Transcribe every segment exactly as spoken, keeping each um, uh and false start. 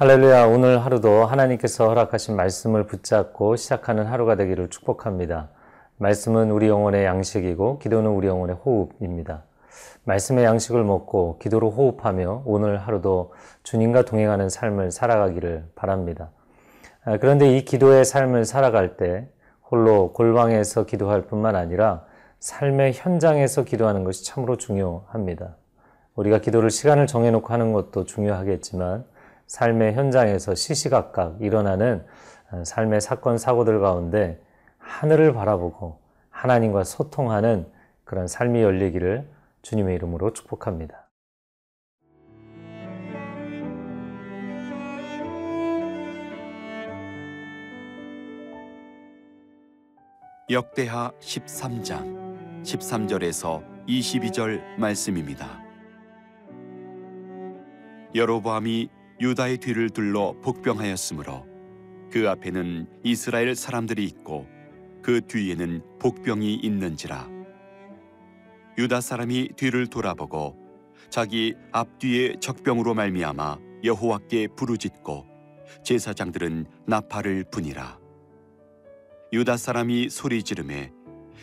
할렐루야, 오늘 하루도 하나님께서 허락하신 말씀을 붙잡고 시작하는 하루가 되기를 축복합니다. 말씀은 우리 영혼의 양식이고 기도는 우리 영혼의 호흡입니다. 말씀의 양식을 먹고 기도로 호흡하며 오늘 하루도 주님과 동행하는 삶을 살아가기를 바랍니다. 그런데 이 기도의 삶을 살아갈 때 홀로 골방에서 기도할 뿐만 아니라 삶의 현장에서 기도하는 것이 참으로 중요합니다. 우리가 기도를 시간을 정해놓고 하는 것도 중요하겠지만 삶의 현장에서 시시각각 일어나는 삶의 사건, 사고들 가운데 하늘을 바라보고 하나님과 소통하는 그런 삶이 열리기를 주님의 이름으로 축복합니다. 역대하 십삼 장 십삼 절에서 이십이 절 말씀입니다. 여로보암이 유다의 뒤를 둘러 복병하였으므로 그 앞에는 이스라엘 사람들이 있고 그 뒤에는 복병이 있는지라. 유다 사람이 뒤를 돌아보고 자기 앞뒤에 적병으로 말미암아 여호와께 부르짖고 제사장들은 나팔을 부니라. 유다 사람이 소리 지르매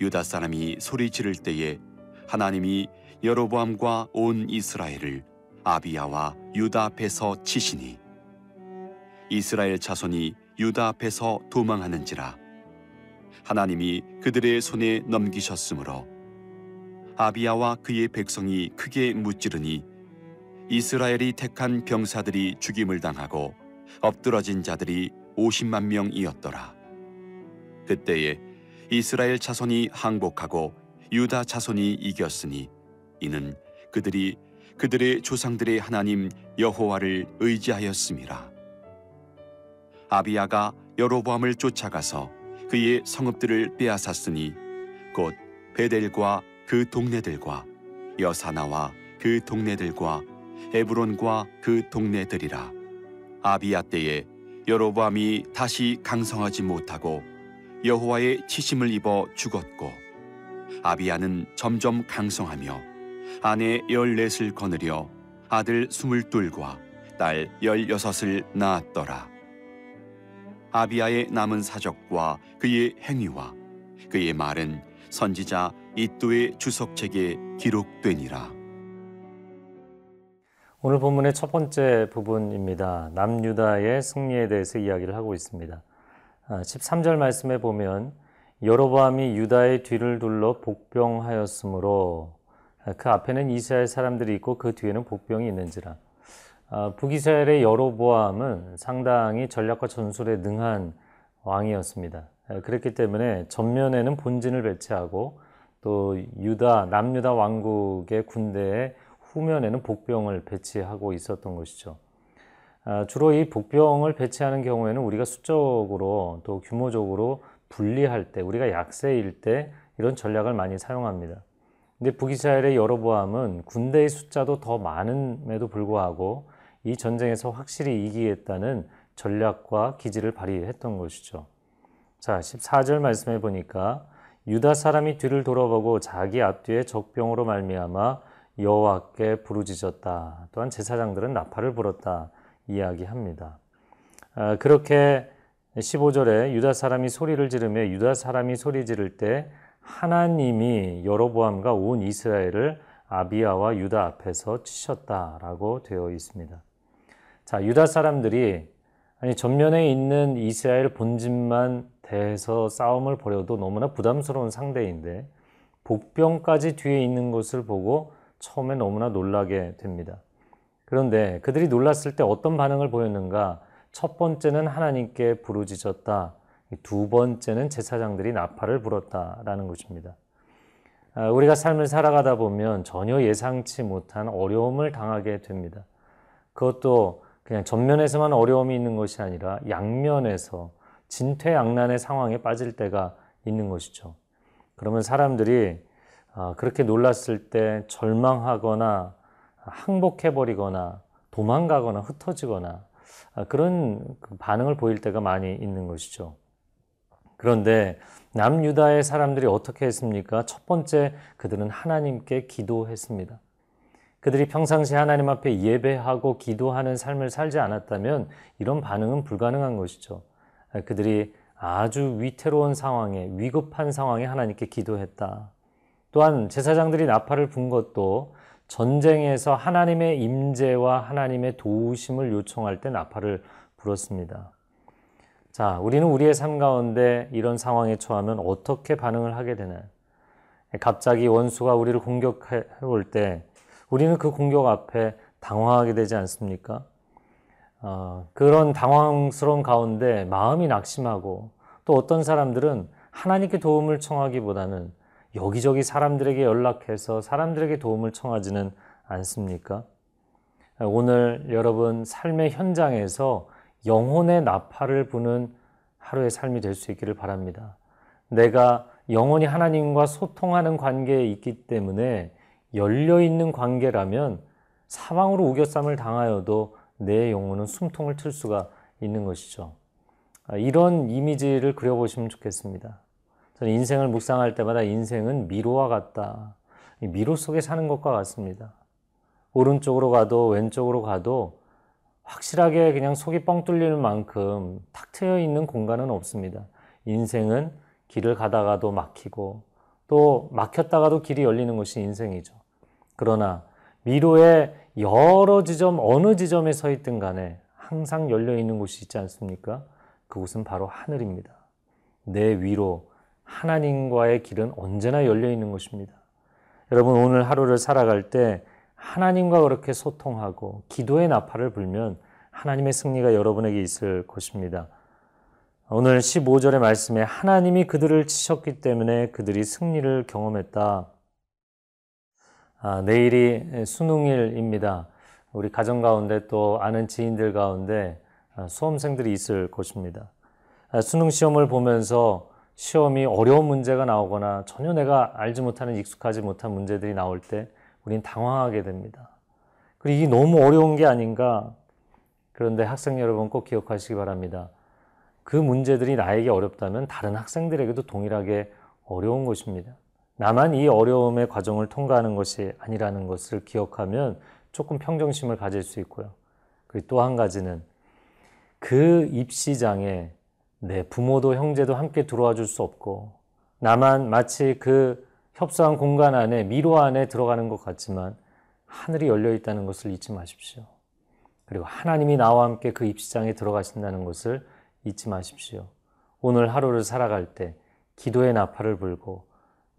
유다 사람이 소리 지를 때에 하나님이 여로보암과 온 이스라엘을 아비야와 유다 앞에서 치시니 이스라엘 자손이 유다 앞에서 도망하는지라. 하나님이 그들의 손에 넘기셨으므로 아비야와 그의 백성이 크게 무찌르니 이스라엘이 택한 병사들이 죽임을 당하고 엎드러진 자들이 오십만 명이었더라. 그때에 이스라엘 자손이 항복하고 유다 자손이 이겼으니 이는 그들이 그들의 조상들의 하나님 여호와를 의지하였음이라. 아비야가 여로보암을 쫓아가서 그의 성읍들을 빼앗았으니 곧 베델과 그 동네들과 여사나와 그 동네들과 에브론과 그 동네들이라. 아비야 때에 여로보암이 다시 강성하지 못하고 여호와의 치심을 입어 죽었고 아비야는 점점 강성하며 아내 열넷을 거느려 아들 스물둘과 딸 열여섯을 낳았더라. 아비야의 남은 사적과 그의 행위와 그의 말은 선지자 이또의 주석책에 기록되니라. 오늘 본문의 첫 번째 부분입니다. 남유다의 승리에 대해서 이야기를 하고 있습니다. 십삼 절 말씀에 보면 여로보암이 유다의 뒤를 둘러 복병하였으므로 그 앞에는 이스라엘 사람들이 있고 그 뒤에는 복병이 있는지라. 북이스라엘의 여로보암은 상당히 전략과 전술에 능한 왕이었습니다. 그렇기 때문에 전면에는 본진을 배치하고 또 유다, 남유다 왕국의 군대의 후면에는 복병을 배치하고 있었던 것이죠. 주로 이 복병을 배치하는 경우에는 우리가 수적으로 또 규모적으로 분리할 때, 우리가 약세일 때 이런 전략을 많이 사용합니다. 근데 북이스라엘의 여로보암은 군대의 숫자도 더 많음에도 불구하고 이 전쟁에서 확실히 이기겠다는 전략과 기지를 발휘했던 것이죠. 자, 십사 절 말씀해 보니까 유다 사람이 뒤를 돌아보고 자기 앞뒤에 적병으로 말미암아 여호와께 부르짖었다. 또한 제사장들은 나팔을 불었다 이야기합니다. 아, 그렇게 십오 절에 유다 사람이 소리를 지르며 유다 사람이 소리 지를 때 하나님이 여로보암과 온 이스라엘을 아비야와 유다 앞에서 치셨다라고 되어 있습니다. 자, 유다 사람들이 아니 전면에 있는 이스라엘 본진만 대해서 싸움을 벌여도 너무나 부담스러운 상대인데 복병까지 뒤에 있는 것을 보고 처음에 너무나 놀라게 됩니다. 그런데 그들이 놀랐을 때 어떤 반응을 보였는가? 첫 번째는 하나님께 부르짖었다. 두 번째는 제사장들이 나팔을 불었다라는 것입니다. 우리가 삶을 살아가다 보면 전혀 예상치 못한 어려움을 당하게 됩니다. 그것도 그냥 전면에서만 어려움이 있는 것이 아니라 양면에서 진퇴양난의 상황에 빠질 때가 있는 것이죠. 그러면 사람들이 그렇게 놀랐을 때 절망하거나 항복해버리거나 도망가거나 흩어지거나 그런 반응을 보일 때가 많이 있는 것이죠. 그런데 남유다의 사람들이 어떻게 했습니까? 첫 번째, 그들은 하나님께 기도했습니다. 그들이 평상시 하나님 앞에 예배하고 기도하는 삶을 살지 않았다면 이런 반응은 불가능한 것이죠. 그들이 아주 위태로운 상황에, 위급한 상황에 하나님께 기도했다. 또한 제사장들이 나팔을 분 것도 전쟁에서 하나님의 임재와 하나님의 도우심을 요청할 때 나팔을 불었습니다. 자, 우리는 우리의 삶 가운데 이런 상황에 처하면 어떻게 반응을 하게 되나요? 갑자기 원수가 우리를 공격해 올 때 우리는 그 공격 앞에 당황하게 되지 않습니까? 어, 그런 당황스러운 가운데 마음이 낙심하고, 또 어떤 사람들은 하나님께 도움을 청하기보다는 여기저기 사람들에게 연락해서 사람들에게 도움을 청하지는 않습니까? 오늘 여러분 삶의 현장에서 영혼의 나팔을 부는 하루의 삶이 될 수 있기를 바랍니다. 내가 영혼이 하나님과 소통하는 관계에 있기 때문에 열려있는 관계라면 사방으로 우겨쌈을 당하여도 내 영혼은 숨통을 틀 수가 있는 것이죠. 이런 이미지를 그려보시면 좋겠습니다. 저는 인생을 묵상할 때마다 인생은 미로와 같다. 미로 속에 사는 것과 같습니다. 오른쪽으로 가도 왼쪽으로 가도 확실하게 그냥 속이 뻥 뚫리는 만큼 탁 트여 있는 공간은 없습니다. 인생은 길을 가다가도 막히고 또 막혔다가도 길이 열리는 것이 인생이죠. 그러나 미로의 여러 지점, 어느 지점에 서 있든 간에 항상 열려있는 곳이 있지 않습니까? 그곳은 바로 하늘입니다. 내 위로 하나님과의 길은 언제나 열려있는 것입니다. 여러분, 오늘 하루를 살아갈 때 하나님과 그렇게 소통하고 기도의 나팔을 불면 하나님의 승리가 여러분에게 있을 것입니다. 오늘 십오 절의 말씀에 하나님이 그들을 치셨기 때문에 그들이 승리를 경험했다. 아, 내일이 수능일입니다. 우리 가정 가운데 또 아는 지인들 가운데 수험생들이 있을 것입니다. 수능 시험을 보면서 시험이 어려운 문제가 나오거나 전혀 내가 알지 못하는, 익숙하지 못한 문제들이 나올 때 우린 당황하게 됩니다. 그리고 이게 너무 어려운 게 아닌가. 그런데 학생 여러분 꼭 기억하시기 바랍니다. 그 문제들이 나에게 어렵다면 다른 학생들에게도 동일하게 어려운 것입니다. 나만 이 어려움의 과정을 통과하는 것이 아니라는 것을 기억하면 조금 평정심을 가질 수 있고요. 그리고 또 한 가지는 그 입시장에 내 부모도 형제도 함께 들어와 줄 수 없고, 나만 마치 그 협소한 공간 안에, 미로 안에 들어가는 것 같지만 하늘이 열려 있다는 것을 잊지 마십시오. 그리고 하나님이 나와 함께 그 입시장에 들어가신다는 것을 잊지 마십시오. 오늘 하루를 살아갈 때 기도의 나팔을 불고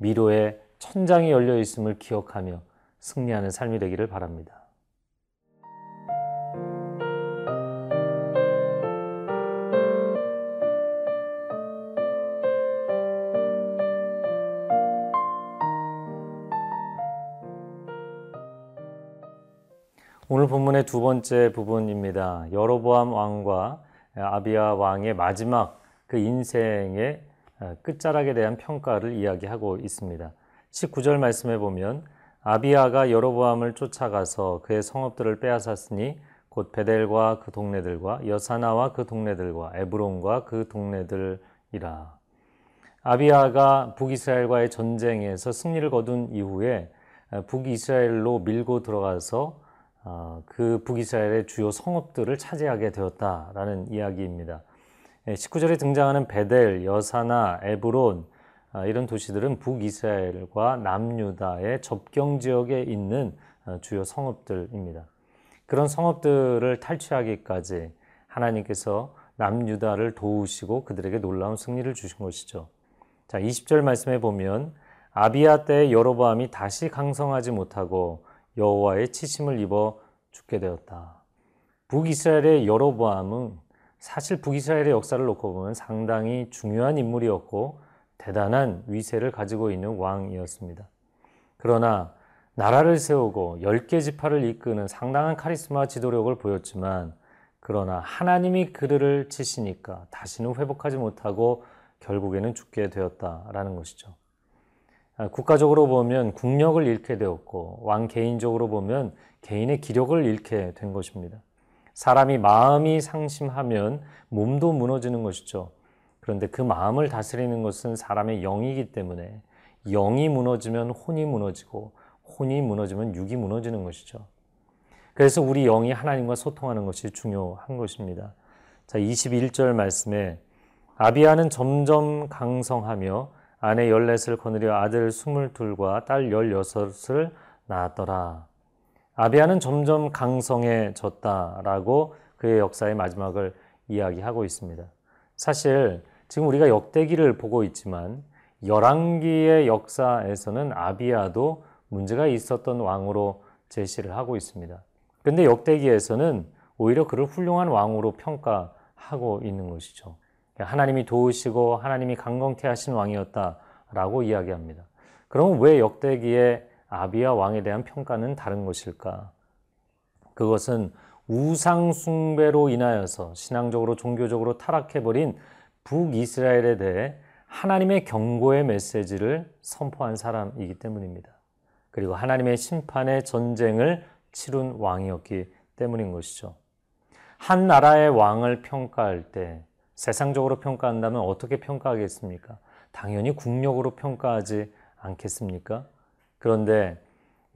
미로의 천장이 열려 있음을 기억하며 승리하는 삶이 되기를 바랍니다. 오늘 본문의 두 번째 부분입니다. 여로보암 왕과 아비야 왕의 마지막 그 인생의 끝자락에 대한 평가를 이야기하고 있습니다. 십구 절 말씀해 보면 아비야가 여로보암을 쫓아가서 그의 성읍들을 빼앗았으니 곧 베델과 그 동네들과 여사나와 그 동네들과 에브론과 그 동네들이라. 아비야가 북이스라엘과의 전쟁에서 승리를 거둔 이후에 북이스라엘로 밀고 들어가서 그 북이스라엘의 주요 성읍들을 차지하게 되었다라는 이야기입니다. 십구 절에 등장하는 베델, 여사나, 에브론 이런 도시들은 북이스라엘과 남유다의 접경지역에 있는 주요 성읍들입니다. 그런 성읍들을 탈취하기까지 하나님께서 남유다를 도우시고 그들에게 놀라운 승리를 주신 것이죠. 자, 이십 절 말씀해 보면 아비야 때의 여로보암이 다시 강성하지 못하고 여호와의 치심을 입어 죽게 되었다. 북이스라엘의 여로보암은 사실 북이스라엘의 역사를 놓고 보면 상당히 중요한 인물이었고 대단한 위세를 가지고 있는 왕이었습니다. 그러나 나라를 세우고 열 개 지파를 이끄는 상당한 카리스마 지도력을 보였지만, 그러나 하나님이 그들을 치시니까 다시는 회복하지 못하고 결국에는 죽게 되었다라는 것이죠. 국가적으로 보면 국력을 잃게 되었고, 왕 개인적으로 보면 개인의 기력을 잃게 된 것입니다. 사람이 마음이 상심하면 몸도 무너지는 것이죠. 그런데 그 마음을 다스리는 것은 사람의 영이기 때문에 영이 무너지면 혼이 무너지고, 혼이 무너지면 육이 무너지는 것이죠. 그래서 우리 영이 하나님과 소통하는 것이 중요한 것입니다. 자, 이십일 절 말씀에 아비아는 점점 강성하며 아내 열넷을 거느려 아들 스물둘과 딸 열여섯을 낳았더라. 아비아는 점점 강성해졌다라고 그의 역사의 마지막을 이야기하고 있습니다. 사실 지금 우리가 역대기를 보고 있지만 열왕기의 역사에서는 아비아도 문제가 있었던 왕으로 제시를 하고 있습니다. 그런데 역대기에서는 오히려 그를 훌륭한 왕으로 평가하고 있는 것이죠. 하나님이 도우시고 하나님이 강건케 하신 왕이었다라고 이야기합니다. 그럼 왜 역대기의 아비아 왕에 대한 평가는 다른 것일까? 그것은 우상 숭배로 인하여서 신앙적으로 종교적으로 타락해버린 북이스라엘에 대해 하나님의 경고의 메시지를 선포한 사람이기 때문입니다. 그리고 하나님의 심판의 전쟁을 치룬 왕이었기 때문인 것이죠. 한 나라의 왕을 평가할 때 세상적으로 평가한다면 어떻게 평가하겠습니까? 당연히 국력으로 평가하지 않겠습니까? 그런데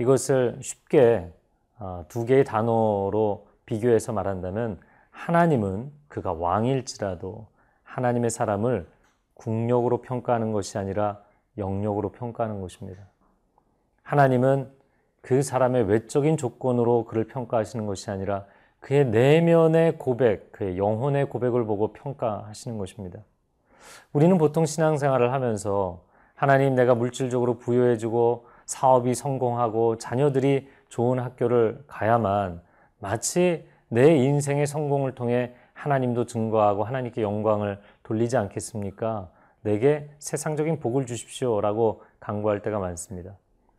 이것을 쉽게 두 개의 단어로 비교해서 말한다면 하나님은 그가 왕일지라도 하나님의 사람을 국력으로 평가하는 것이 아니라 영역으로 평가하는 것입니다. 하나님은 그 사람의 외적인 조건으로 그를 평가하시는 것이 아니라 그의 내면의 고백, 그의 영혼의 고백을 보고 평가하시는 것입니다. 우리는 보통 신앙생활을 하면서 하나님 내가 물질적으로 부여해주고 사업이 성공하고 자녀들이 좋은 학교를 가야만 마치 내 인생의 성공을 통해 하나님도 증거하고 하나님께 영광을 돌리지 않겠습니까? 내게 세상적인 복을 주십시오라고 간구할 때가 많습니다.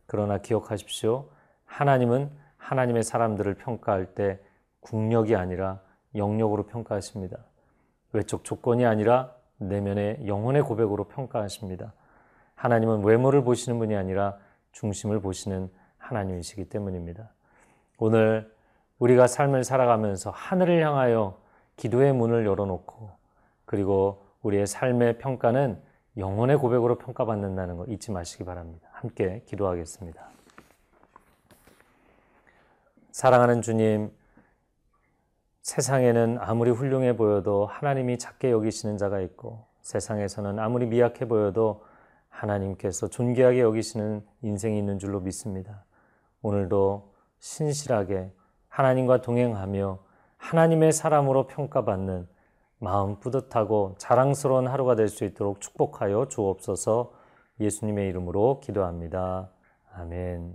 그러나 기억하십시오. 하나님은 하나님의 사람들을 평가할 때 국력이 아니라 영역으로 평가하십니다. 외적 조건이 아니라 내면의 영혼의 고백으로 평가하십니다. 하나님은 외모를 보시는 분이 아니라 중심을 보시는 하나님이시기 때문입니다. 오늘 우리가 삶을 살아가면서 하늘을 향하여 기도의 문을 열어놓고 그리고 우리의 삶의 평가는 영혼의 고백으로 평가받는다는 거 잊지 마시기 바랍니다. 함께 기도하겠습니다. 사랑하는 주님, 세상에는 아무리 훌륭해 보여도 하나님이 작게 여기시는 자가 있고 세상에서는 아무리 미약해 보여도 하나님께서 존귀하게 여기시는 인생이 있는 줄로 믿습니다. 오늘도 신실하게 하나님과 동행하며 하나님의 사람으로 평가받는 마음 뿌듯하고 자랑스러운 하루가 될 수 있도록 축복하여 주옵소서. 예수님의 이름으로 기도합니다. 아멘.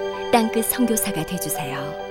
땅끝 선교사가 되어주세요.